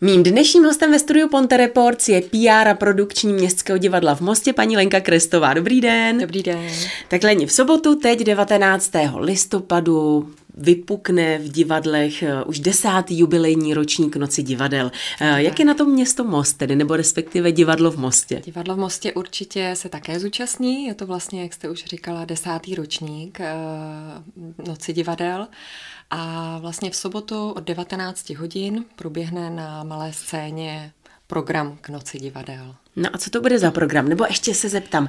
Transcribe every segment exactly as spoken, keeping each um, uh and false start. Mým dnešním hostem ve studiu Ponte Reports je P R a produkční Městského divadla v Mostě paní Lenka Krestová. Dobrý den. Dobrý den. Tak Leni, v sobotu teď devatenáctého listopadu vypukne v divadlech už desátý jubilejní ročník Noci divadel. Tak. Jak je na tom město Most, tedy, nebo respektive divadlo v Mostě? Divadlo v Mostě určitě se také zúčastní, je to vlastně, jak jste už říkala, desátý ročník Noci divadel. A vlastně v sobotu od devatenácti hodin proběhne na malé scéně program k Noci divadel. No a co to bude za program? Nebo ještě se zeptám,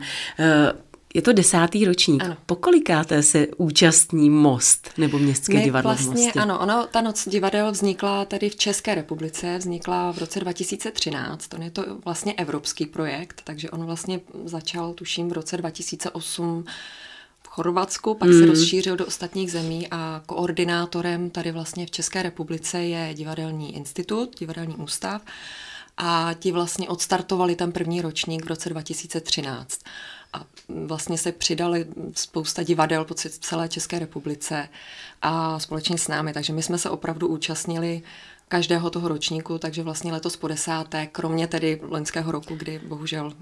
je to desátý ročník. Ano. Pokolikáté se účastní Most nebo Městské My divadlo vlastně, v Mostě? Ano, ono, ta Noc divadel vznikla tady v České republice, vznikla v roce dva tisíce třináct. On je to vlastně evropský projekt, takže on vlastně začal, tuším, v roce dva tisíce osm v Chorvatsku, pak hmm. se rozšířil do ostatních zemí a koordinátorem tady vlastně v České republice je divadelní institut, divadelní ústav a ti vlastně odstartovali ten první ročník v roce dva tisíce třináct. A vlastně se přidali spousta divadel po celé České republice a společně s námi. Takže my jsme se opravdu účastnili každého toho ročníku, takže vlastně letos po desáté, kromě tedy loňského roku, kdy bohužel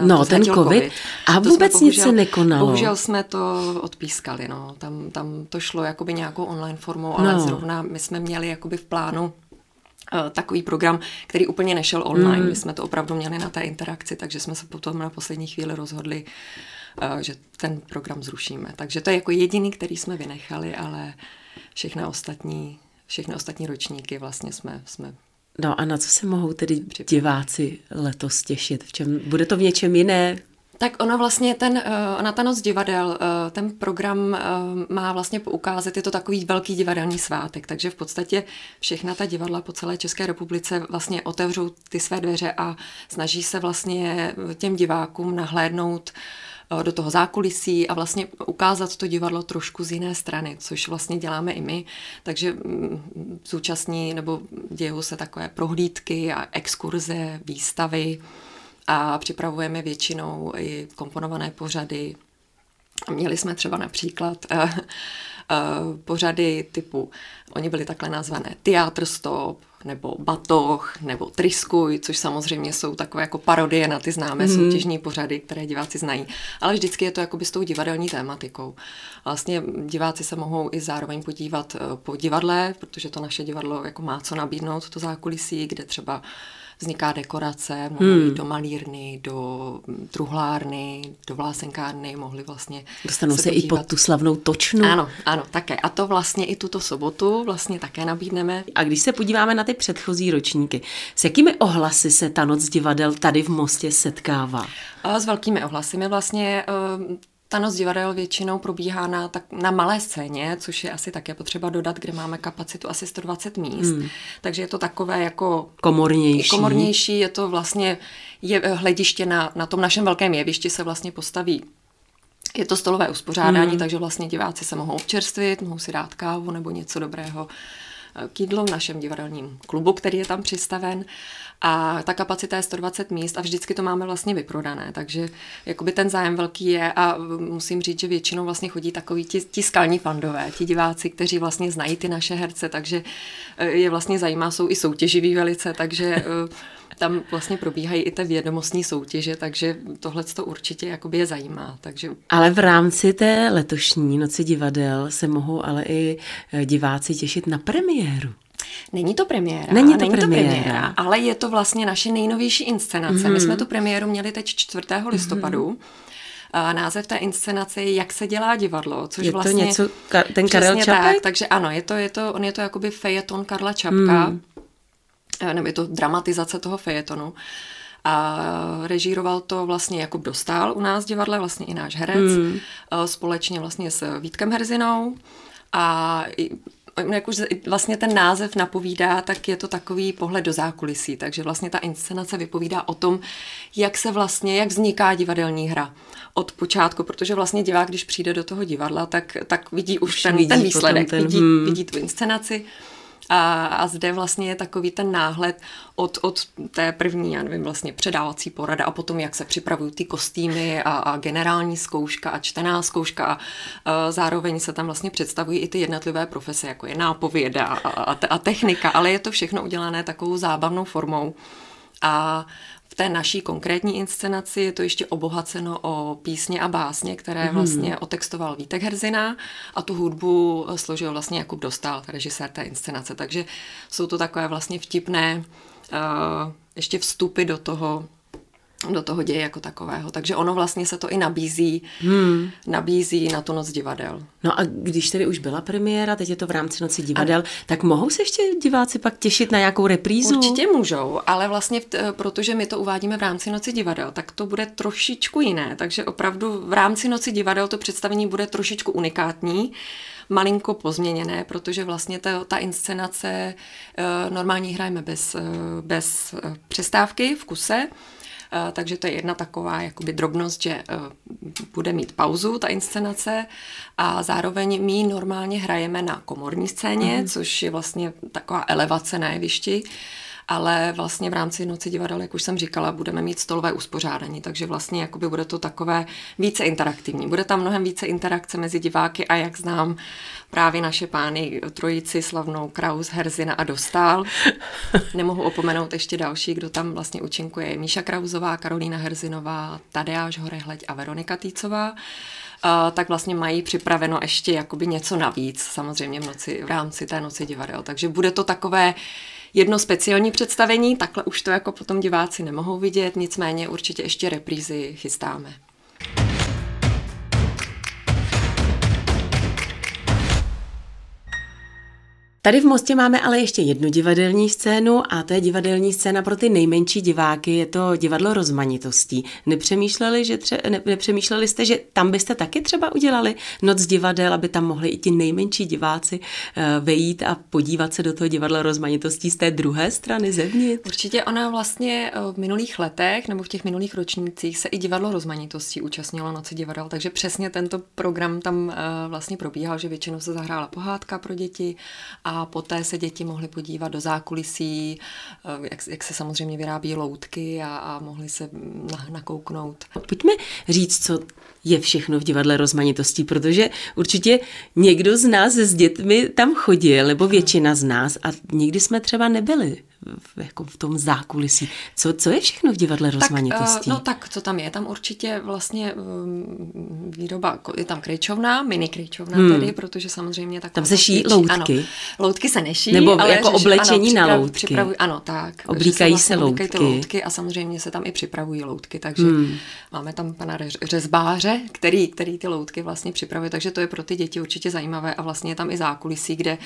nám no, ten covid, covid a vůbec bohužel, nic se nekonalo. Bohužel jsme to odpískali, no. Tam, tam to šlo jakoby nějakou online formou, ale no. zrovna my jsme měli jakoby v plánu takový program, který úplně nešel online. Mm. My jsme to opravdu měli na té interakci, takže jsme se potom na poslední chvíli rozhodli, že ten program zrušíme. Takže to je jako jediný, který jsme vynechali, ale všechny ostatní, všechny ostatní ročníky vlastně jsme... jsme no a na co se mohou tedy diváci letos těšit? V čem, bude to v něčem jiné? Tak ono vlastně, ten, ona ta Noc divadel, ten program má vlastně poukázat, je to takový velký divadelní svátek, takže v podstatě všechna ta divadla po celé České republice vlastně otevřou ty své dveře a snaží se vlastně těm divákům nahlédnout do toho zákulisí a vlastně ukázat to divadlo trošku z jiné strany, což vlastně děláme i my, takže zúčastní nebo dějou se takové prohlídky a exkurze, výstavy, a připravujeme většinou i komponované pořady. Měli jsme třeba například uh, uh, pořady typu, oni byly takhle nazvané Teatr stop, nebo Batoh, nebo Triskuj, což samozřejmě jsou takové jako parodie na ty známé mm. soutěžní pořady, které diváci znají. Ale vždycky je to jakoby s tou divadelní tématikou. Vlastně diváci se mohou i zároveň podívat po divadle, protože to naše divadlo jako má co nabídnout, to zákulisí, kde třeba vzniká dekorace, mohli hmm. do malírny, do truhlárny, do vlásenkárny, mohli vlastně... Dostanou se, se i pod tu slavnou točnu. Ano, ano, také. A to vlastně i tuto sobotu vlastně také nabídneme. A když se podíváme na ty předchozí ročníky, s jakými ohlasy se ta Noc divadel tady v Mostě setkává? A s velkými ohlasy. My vlastně... Uh, Ta Noc divadel většinou probíhá na, tak, na malé scéně, což je asi také potřeba dodat, kde máme kapacitu asi sto dvacet míst. Hmm. Takže je to takové jako... Komornější. Komornější, je to vlastně je hlediště na, na tom našem velkém jevišti se vlastně postaví. Je to stolové uspořádání, hmm. takže vlastně diváci se mohou občerstvit, mohou si dát kávu nebo něco dobrého k jídlu v našem divadelním klubu, který je tam přistaven. A ta kapacita je sto dvacet míst a vždycky to máme vlastně vyprodané, takže jakoby ten zájem velký je a musím říct, že většinou vlastně chodí takoví ti, ti skalní fandové, ti diváci, kteří vlastně znají ty naše herce, takže je vlastně zajímá, jsou i soutěživí velice, takže tam vlastně probíhají i ty vědomostní soutěže, takže tohle to určitě jakoby je zajímá. Takže... Ale v rámci té letošní Noci divadel se mohou ale i diváci těšit na premiéru. Není to premiéra, není to, není premiéra. to premiéra, ale je to vlastně naše nejnovější inscenace. Mm-hmm. My jsme tu premiéru měli teď čtvrtého listopadu. Mm-hmm. A název té inscenace je Jak se dělá divadlo, což je to vlastně něco ka- ten Karel Čapek. Tak, takže ano, je to je to on je to jakoby fejeton Karla Čapka. Mm. Nebo je to dramatizace toho fejetonu. A režíroval to vlastně Jakub Dostál u nás v divadle, vlastně i náš herec, mm. společně vlastně s Vítkem Herzinou a i, jak už vlastně ten název napovídá, tak je to takový pohled do zákulisí, takže vlastně ta inscenace vypovídá o tom, jak se vlastně, jak vzniká divadelní hra od počátku, protože vlastně divák, když přijde do toho divadla, tak, tak vidí už, už ten, vidí ten výsledek, ten, vidí, hmm. vidí tu inscenaci A, a zde vlastně je takový ten náhled od, od té první, já nevím, vlastně předávací porada a potom, jak se připravují ty kostýmy a, a generální zkouška a čtená zkouška a, a zároveň se tam vlastně představují i ty jednotlivé profese, jako je nápověda a, a, a technika, ale je to všechno udělané takovou zábavnou formou. A v té naší konkrétní inscenaci je to ještě obohaceno o písně a básně, které vlastně otextoval Vítek Herzina a tu hudbu složil vlastně Jakub Dostál, režisér té inscenace. Takže jsou to takové vlastně vtipné uh, ještě vstupy do toho, do toho děje jako takového. Takže ono vlastně se to i nabízí, hmm. nabízí na tu noc divadel. No a když tedy už byla premiéra, teď je to v rámci noci divadel, ano. Tak mohou se ještě diváci pak těšit na nějakou reprízu? Určitě můžou, ale vlastně, t- protože my to uvádíme v rámci noci divadel, tak to bude trošičku jiné. Takže opravdu v rámci noci divadel to představení bude trošičku unikátní, malinko pozměněné, protože vlastně ta, ta inscenace e, normálně hrajeme bez, e, bez přestávky v kuse. Takže to je jedna taková jakoby drobnost, že bude mít pauzu ta inscenace a zároveň my normálně hrajeme na komorní scéně, mm. což je vlastně taková elevace na jevišti, ale vlastně v rámci noci divadel, jak už jsem říkala, budeme mít stolové uspořádání, takže vlastně jakoby bude to takové více interaktivní. Bude tam mnohem více interakce mezi diváky a jak znám právě naše pány trojici slavnou Krauz, Herzina a Dostál. Nemohu opomenout ještě další, kdo tam vlastně účinkuje. Míša Krauzová, Karolína Herzinová, Tadeáš Horehleď a Veronika Týcová. Uh, tak vlastně mají připraveno ještě jakoby něco navíc, samozřejmě v, noci, v rámci té noci divadel. Takže bude to takové jedno speciální představení, takhle už to jako potom diváci nemohou vidět, nicméně určitě ještě reprízy chystáme. Tady v Mostě máme ale ještě jednu divadelní scénu a to je divadelní scéna pro ty nejmenší diváky, je to divadlo rozmanitostí. Nepřemýšleli, že tře- ne- nepřemýšleli jste, že tam byste taky třeba udělali noc divadel, aby tam mohli i ti nejmenší diváci uh, vejít a podívat se do toho divadla rozmanitostí z té druhé strany zevnitř? Určitě ona vlastně v minulých letech nebo v těch minulých ročnících se i divadlo rozmanitostí účastnilo noci divadel, takže přesně tento program tam uh, vlastně probíhal, že většinou se zahrála pohádka pro děti a A poté se děti mohly podívat do zákulisí, jak, jak se samozřejmě vyrábí loutky a, a mohly se na, nakouknout. Pojďme říct, co je všechno v divadle rozmanitostí, protože určitě někdo z nás s dětmi tam chodil, nebo většina z nás a nikdy jsme třeba nebyli v, jako v tom zákulisí. Co, co je všechno v divadle rozmanitostí? No tak, co tam je? Tam určitě vlastně um, výroba, je tam kryčovna, mini kryčovna hmm. tedy, protože samozřejmě tak. Tam se šíjí loutky. Ano, loutky se neší. Nebo ale jako oblečení ano, na připrav, loutky. Připravují, ano, tak. Oblíkají se, vlastně se loutky. loutky. A samozřejmě se tam i připravují loutky, takže hmm. máme tam pana řez, řezbáře, který, který ty loutky vlastně připravuje, takže to je pro ty děti určitě zajímavé a vlastně je tam i zákulisí, kde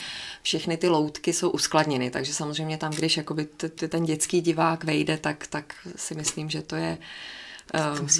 všechny ty loutky jsou uskladněny, takže samozřejmě tam, když jakoby t- t- ten dětský divák vejde, tak, tak si myslím, že to je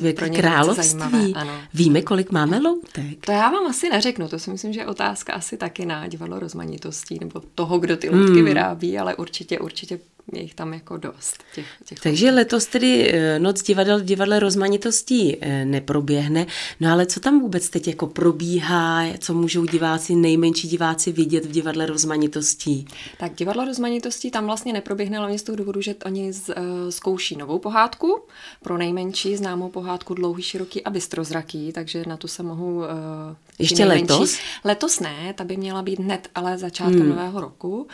uh, pro ně zajímavé. Ano. Víme, kolik máme loutek? To já vám asi neřeknu, to si myslím, že je otázka asi taky na divadlo rozmanitostí nebo toho, kdo ty loutky hmm. vyrábí, ale určitě, určitě je jich tam jako dost. Těch, těch Takže těch. Letos tedy noc divadel v divadle rozmanitostí neproběhne, no ale co tam vůbec teď jako probíhá, co můžou diváci, nejmenší diváci vidět v divadle rozmanitostí? Tak divadlo rozmanitostí tam vlastně neproběhne, hlavně z toho důvodu, že oni z, zkouší novou pohádku, pro nejmenší známou pohádku Dlouhý, široký a bystrozraký, takže na tu se mohou... Ještě letos? Letos ne, ta by měla být hned, ale začátkem hmm. nového roku.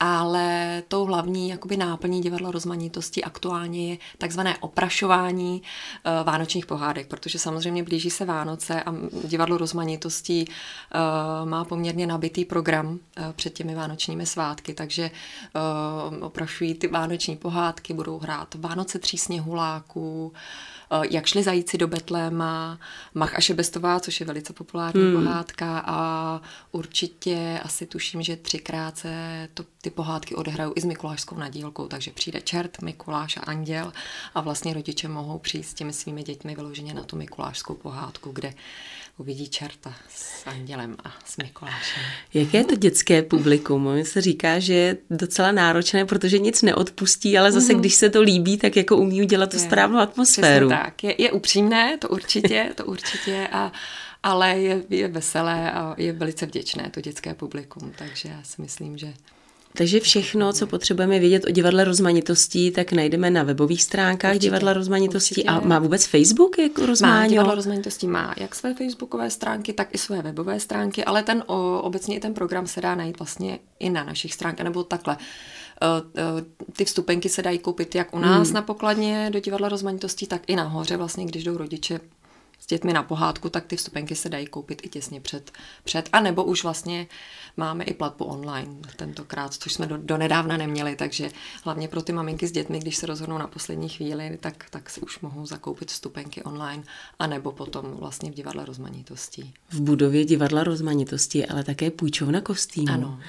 Ale tou hlavní jakoby náplní divadla rozmanitostí aktuálně je takzvané oprašování uh, vánočních pohádek, protože samozřejmě blíží se Vánoce a divadlo rozmanitostí uh, má poměrně nabitý program uh, před těmi vánočními svátky, takže uh, oprašují ty vánoční pohádky, budou hrát Vánoce tří sněhuláků, uh, Jak šli zajíci do Betléma, Mach a Šebestová, což je velice populární hmm. pohádka a určitě asi tuším, že třikrát se to ty pohádky odehrajou i s mikulášskou nadílkou, takže přijde čert, Mikuláš a anděl a vlastně rodiče mohou přijít s těmi svými dětmi vyloženě na tu mikulášskou pohádku, kde uvidí čerta s andělem a s Mikulášem. Jaké je to dětské publikum? Mně se říká, že je docela náročné, protože nic neodpustí, ale zase, když se to líbí, tak jako umí udělat tu správnou atmosféru. Přesně tak. Je, je upřímné, to určitě, to určitě a ale je, je veselé a je velice vděčné to dětské publikum, takže já si myslím, že Takže všechno, co potřebujeme vědět o divadle rozmanitostí, tak najdeme na webových stránkách určitě, divadla rozmanitostí. Určitě. A má vůbec Facebook jako Rozmáňo? Má, divadlo rozmanitostí má jak své facebookové stránky, tak i své webové stránky, ale ten o, obecně i ten program se dá najít vlastně i na našich stránkách, nebo takhle. Ty vstupenky se dají koupit jak u nás hmm. na pokladně do divadla rozmanitostí, tak i nahoře vlastně, když jdou rodiče s dětmi na pohádku, tak ty vstupenky se dají koupit i těsně před, před. A nebo už vlastně máme i platbu online tentokrát, což jsme do, do nedávna neměli, takže hlavně pro ty maminky s dětmi, když se rozhodnou na poslední chvíli, tak, tak si už mohou zakoupit vstupenky online, a nebo potom vlastně v divadle rozmanitostí. V budově divadla rozmanitostí, ale také půjčovna kostýmů. Ano.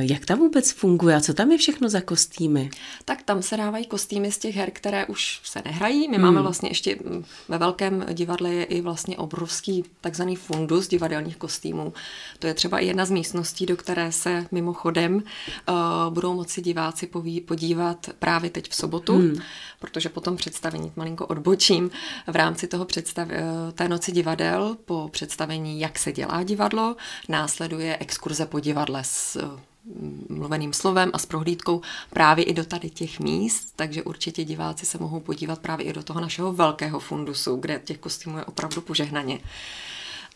Jak tam vůbec funguje a co tam je všechno za kostýmy? Tak tam se dávají kostýmy z těch her, které už se nehrají. My hmm. máme vlastně ještě ve velkém divadle je i vlastně obrovský takzvaný fundus divadelních kostýmů. To je třeba i jedna z místností, do které se mimochodem uh, budou moci diváci poví, podívat právě teď v sobotu, hmm. protože potom představení, malinko odbočím, v rámci toho představ, uh, té noci divadel po představení Jak se dělá divadlo, následuje exkurze po divadle s uh, mluveným slovem a s prohlídkou právě i do tady těch míst, takže určitě diváci se mohou podívat právě i do toho našeho velkého fundusu, kde těch kostýmů je opravdu požehnaně.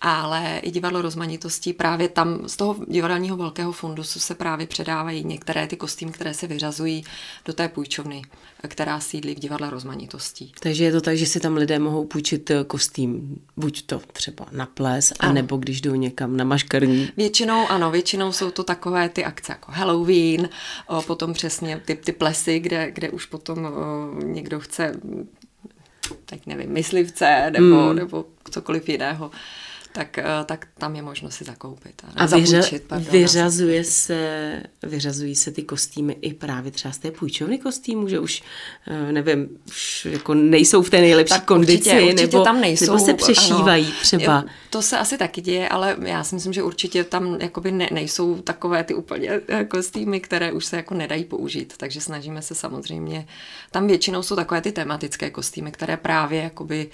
Ale i divadlo rozmanitostí právě tam z toho divadelního velkého fundusu se právě předávají některé ty kostýmy, které se vyřazují do té půjčovny, která sídlí v divadle rozmanitostí. Takže je to tak, že si tam lidé mohou půjčit kostým, buď to třeba na ples, ano. anebo když jdou někam na maškarní. Většinou ano, většinou jsou to takové ty akce jako Halloween, o, potom přesně ty, ty plesy, kde, kde už potom o, někdo chce, tak nevím, myslivce nebo, hmm. nebo cokoliv jiného. Tak, tak tam je možno si zakoupit. A, a vyřa- zapůjčit, pardon, vyřazuje se, vyřazují se ty kostýmy i právě třeba z té půjčovny kostýmů, že už, nevím, už jako nejsou v té nejlepší tak kondici, určitě, určitě nebo, tam nejsou, nebo se přešívají ano, třeba. To se asi taky děje, ale já si myslím, že určitě tam jakoby ne, nejsou takové ty úplně kostýmy, které už se jako nedají použít, takže snažíme se samozřejmě, tam většinou jsou takové ty tematické kostýmy, které právě jakoby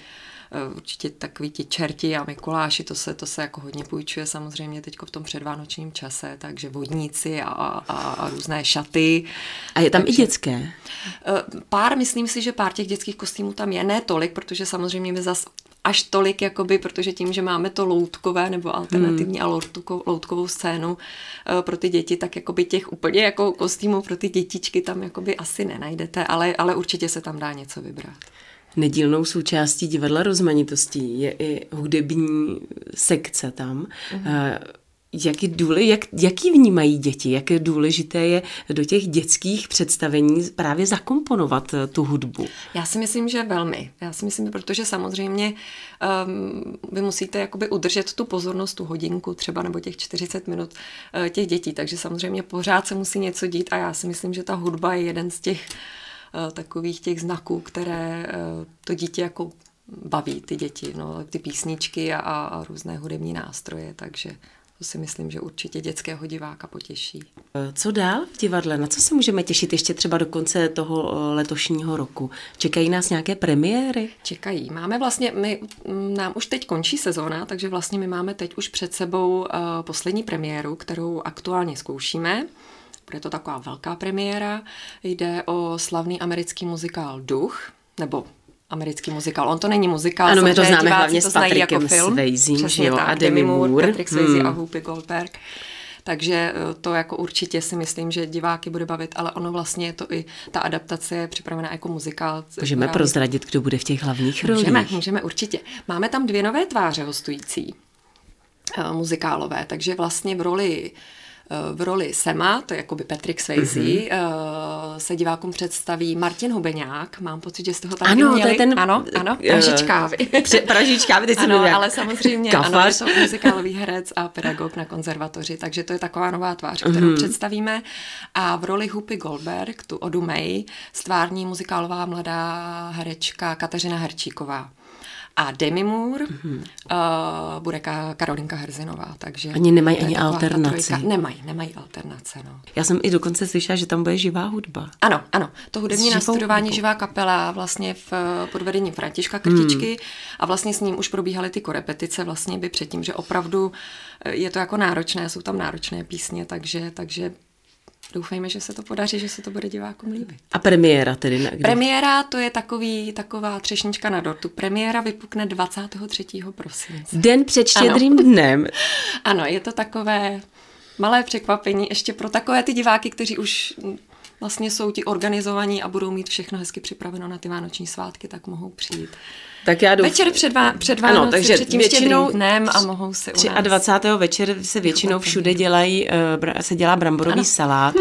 určitě takový ti čerti a Mikuláši, to se, to se jako hodně půjčuje samozřejmě teďko v tom předvánočním čase, takže vodníci a, a, a různé šaty. A je tam takže, i dětské? Pár, myslím si, že pár těch dětských kostýmů tam je, ne tolik, protože samozřejmě my zas až tolik, jakoby, protože tím, že máme to loutkové nebo alternativní hmm. a loutko, loutkovou scénu pro ty děti, tak jakoby těch úplně jako kostýmů pro ty dětičky tam jakoby asi nenajdete, ale, ale určitě se tam dá něco vybrat. Nedílnou součástí divadla rozmanitostí je i hudební sekce tam. Uh-huh. Jak, je důle, jak, jak ji vnímají děti? Jak je důležité je do těch dětských představení právě zakomponovat tu hudbu? Já si myslím, že velmi. Já si myslím, protože samozřejmě um, vy musíte jakoby udržet tu pozornost, tu hodinku třeba nebo těch čtyřicet minut uh, těch dětí. Takže samozřejmě pořád se musí něco dít a já si myslím, že ta hudba je jeden z těch takových těch znaků, které to dítě jako baví, ty děti, no, ty písničky a, a různé hudební nástroje, takže to si myslím, že určitě dětského diváka potěší. Co dál v divadle? Na co se můžeme těšit ještě třeba do konce toho letošního roku? Čekají nás nějaké premiéry? Čekají. Máme vlastně, my, nám už teď končí sezóna, takže vlastně my máme teď už před sebou poslední premiéru, kterou aktuálně zkoušíme. Bude to taková velká premiéra, jde o slavný americký muzikál Duch, nebo americký muzikál, on to není muzikál, ano, my to známe hlavně s Patrickem Swayzem, že jo, a Demi Moore, Patrick Swayze hmm. a Whoopi Goldberg. Takže to jako určitě si myslím, že diváky bude bavit, ale ono vlastně je to i, ta adaptace je připravená jako muzikál. Můžeme právě prozradit, kdo bude v těch hlavních rolích. Můžeme, můžeme určitě. Máme tam dvě nové tváře hostující uh, muzikálové, takže vlastně v roli V roli Sema, to je jakoby Patrick Swayze, mm-hmm. se divákům představí Martin Hubeňák. Mám pocit, že jste ho taky měli. To je ten ano, ano, pražičkávy. Pražičkávy, teď ano, ale samozřejmě, kafař. Ano, je to muzikálový herec a pedagog na konzervatoři, takže to je taková nová tvář, kterou mm-hmm. představíme. A v roli Whoopi Goldberg, tu Odu May, stvární muzikálová mladá herečka Kateřina Herčíková. A Demi Moore mm-hmm. uh, bude ka- Karolínka Herzinová, takže... Ani nemají ani alternace. Nemají, nemají alternace, no. Já jsem i dokonce slyšela, že tam bude živá hudba. Ano, ano. To hudební nastudování hudbu. Živá kapela vlastně v podvedení Františka Krtičky mm. a vlastně s ním už probíhaly ty korepetice vlastně by předtím, že opravdu je to jako náročné, jsou tam náročné písně, takže... takže doufejme, že se to podaří, že se to bude divákům líbit. A premiéra tedy? Na kdy? Premiéra, to je takový, taková třešnička na dortu. Premiéra vypukne dvacátého třetího prosince. Den před Štědrým dnem. Ano, je to takové malé překvapení ještě pro takové ty diváky, kteří už vlastně jsou ti organizovaní a budou mít všechno hezky připraveno na ty vánoční svátky, tak mohou přijít. Tak já douf... Večer před, vá... před Vánoci, ano, takže před tím Štědrým dnem a mohou se u nás. dvacátého třetího večer se většinou všude dělají, se dělá bramborový ano. salát,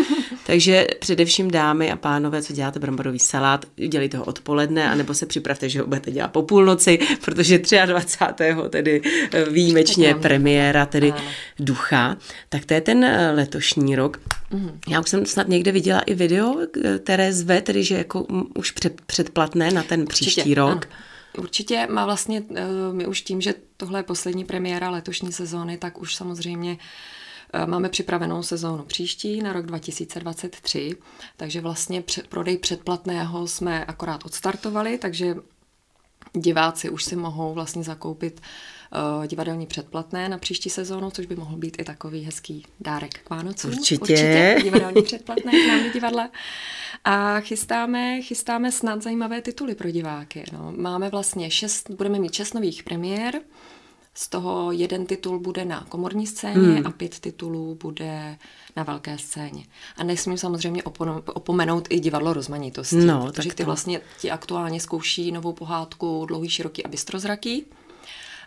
takže především dámy a pánové, co děláte bramborový salát, dělejte ho odpoledne, anebo se připravte, že ho budete dělat po půlnoci, protože dvacátého třetího tedy výjimečně premiéra, tedy ano. Ducha. Tak to je ten letošní rok. Mm. Já už jsem snad někde viděla i video, které zve, tedy že jako už před, předplatné na ten Určitě, příští rok. Ano. Určitě má vlastně, my už tím, že tohle je poslední premiéra letošní sezóny, tak už samozřejmě máme připravenou sezónu příští na rok dva tisíce dvacet tři, takže vlastně prodej předplatného jsme akorát odstartovali, takže diváci už si mohou vlastně zakoupit divadelní předplatné na příští sezónu, což by mohl být i takový hezký dárek k Vánocům. Určitě. Určitě divadelní předplatné k nám do divadla. A chystáme, chystáme snad zajímavé tituly pro diváky. No. Máme vlastně šest, budeme mít šest nových premiér, z toho jeden titul bude na komorní scéně hmm. a pět titulů bude na velké scéně. A nesmím samozřejmě opom- opomenout i divadlo rozmanitostí, no, protože ty to. vlastně ti aktuálně zkouší novou pohádku Dlouhý, široký a bystrozraký.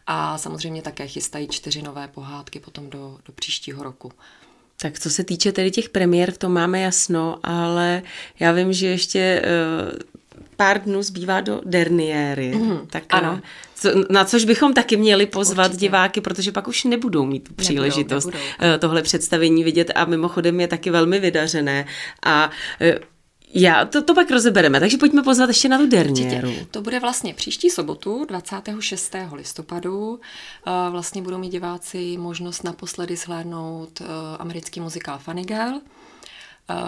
A samozřejmě také chystají čtyři nové pohádky potom do, do příštího roku. Tak co se týče tedy těch premiér, v tom máme jasno, ale já vím, že ještě uh, pár dnů zbývá do derniéry. Mm, tak ano. Co, na což bychom taky měli pozvat Určitě. diváky, protože pak už nebudou mít příležitost nebudou, nebudou. tohle představení vidět a mimochodem je taky velmi vydařené a uh, Já, to, to pak rozebereme, takže pojďme pozvat ještě na tu derniéru. Určitě. To bude vlastně příští sobotu, dvacátého šestého listopadu. Vlastně budou mít diváci možnost naposledy shlédnout americký muzikál Funny Girl,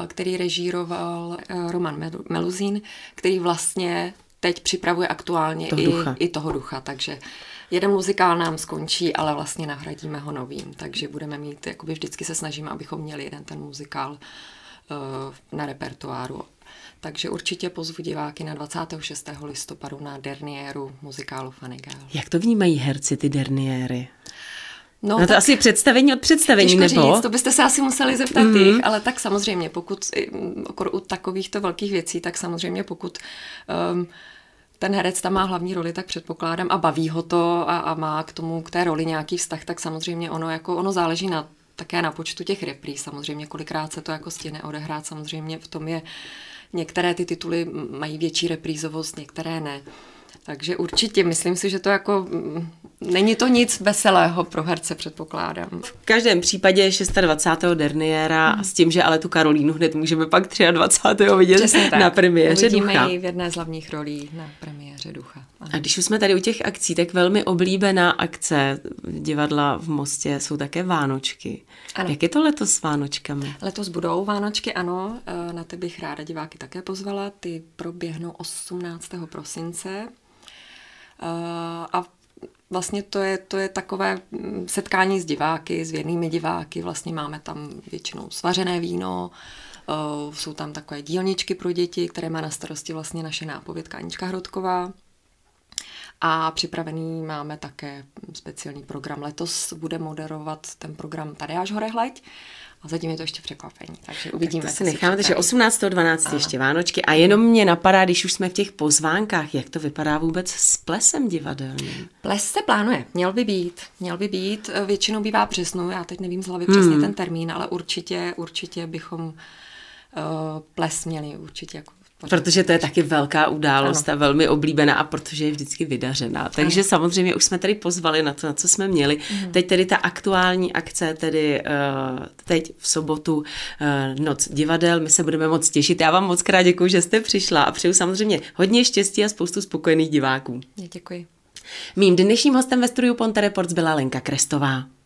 který režíroval Roman Meluzín, který vlastně teď připravuje aktuálně toho i, i toho ducha, takže jeden muzikál nám skončí, ale vlastně nahradíme ho novým, takže budeme mít, jakoby vždycky se snažíme, abychom měli jeden ten muzikál na repertoáru. Takže určitě pozvu diváky na dvacátého šestého listopadu na derniéru muzikálu Funny Girl. Jak to vnímají herci ty derniéry? No, no to tak, asi představení od představení, nebo? Říct, to byste se asi museli zeptat mm. jich, ale tak samozřejmě, pokud u takovýchto velkých věcí, tak samozřejmě pokud um, ten herec tam má hlavní roli, tak předpokládám, a baví ho to a, a má k tomu, k té roli nějaký vztah, tak samozřejmě ono, jako, ono záleží na také na počtu těch repríz samozřejmě, kolikrát se to jako stihne odehrát, samozřejmě v tom je, některé ty tituly mají větší reprízovost, některé ne. Takže určitě, myslím si, že to jako, není to nic veselého pro herce, předpokládám. V každém případě je dvacátého šestého derniéra hmm. s tím, že ale tu Karolínu hned můžeme pak dvacátého třetího vidět na premiéře Uvidíme Ducha. Uvidíme ji v jedné z hlavních rolí na premiéře Ducha. Ano. A když už jsme tady u těch akcí, tak velmi oblíbená akce divadla v Mostě jsou také Vánočky. Ano. Jak je to letos s Vánočkami? Letos budou Vánočky, ano. Na ty bych ráda diváky také pozvala. Ty proběhnou osmnáctého prosince. A vlastně to je, to je takové setkání s diváky, s věrnými diváky, vlastně máme tam většinou svařené víno, jsou tam takové dílničky pro děti, které má na starosti vlastně naše nápovědka Anička Hrodková. A připravený máme také speciální program. Letos bude moderovat ten program Tadeáš Horehleď. A zatím je to ještě překvapení, takže uvidíme. Tak to si necháme, takže osmnáctého dvanáctého ještě Vánočky. A jenom mě napadá, když už jsme v těch pozvánkách, jak to vypadá vůbec s plesem divadelním? Ples se plánuje, měl by být, měl by být, většinou bývá přesnou, já teď nevím z hlavy přesně hmm. ten termín, ale určitě, určitě bychom uh, ples měli určitě jako Protože to je taky velká událost ano. a velmi oblíbená a protože je vždycky vydařená. Takže ano. samozřejmě už jsme tady pozvali na to, na co jsme měli. Mm. Teď tedy ta aktuální akce, tedy uh, teď v sobotu uh, Noc divadel, my se budeme moc těšit. Já vám moc krát děkuji, že jste přišla a přeju samozřejmě hodně štěstí a spoustu spokojených diváků. Děkuji. Mým dnešním hostem ve studiu Ponte Reports byla Lenka Krestová.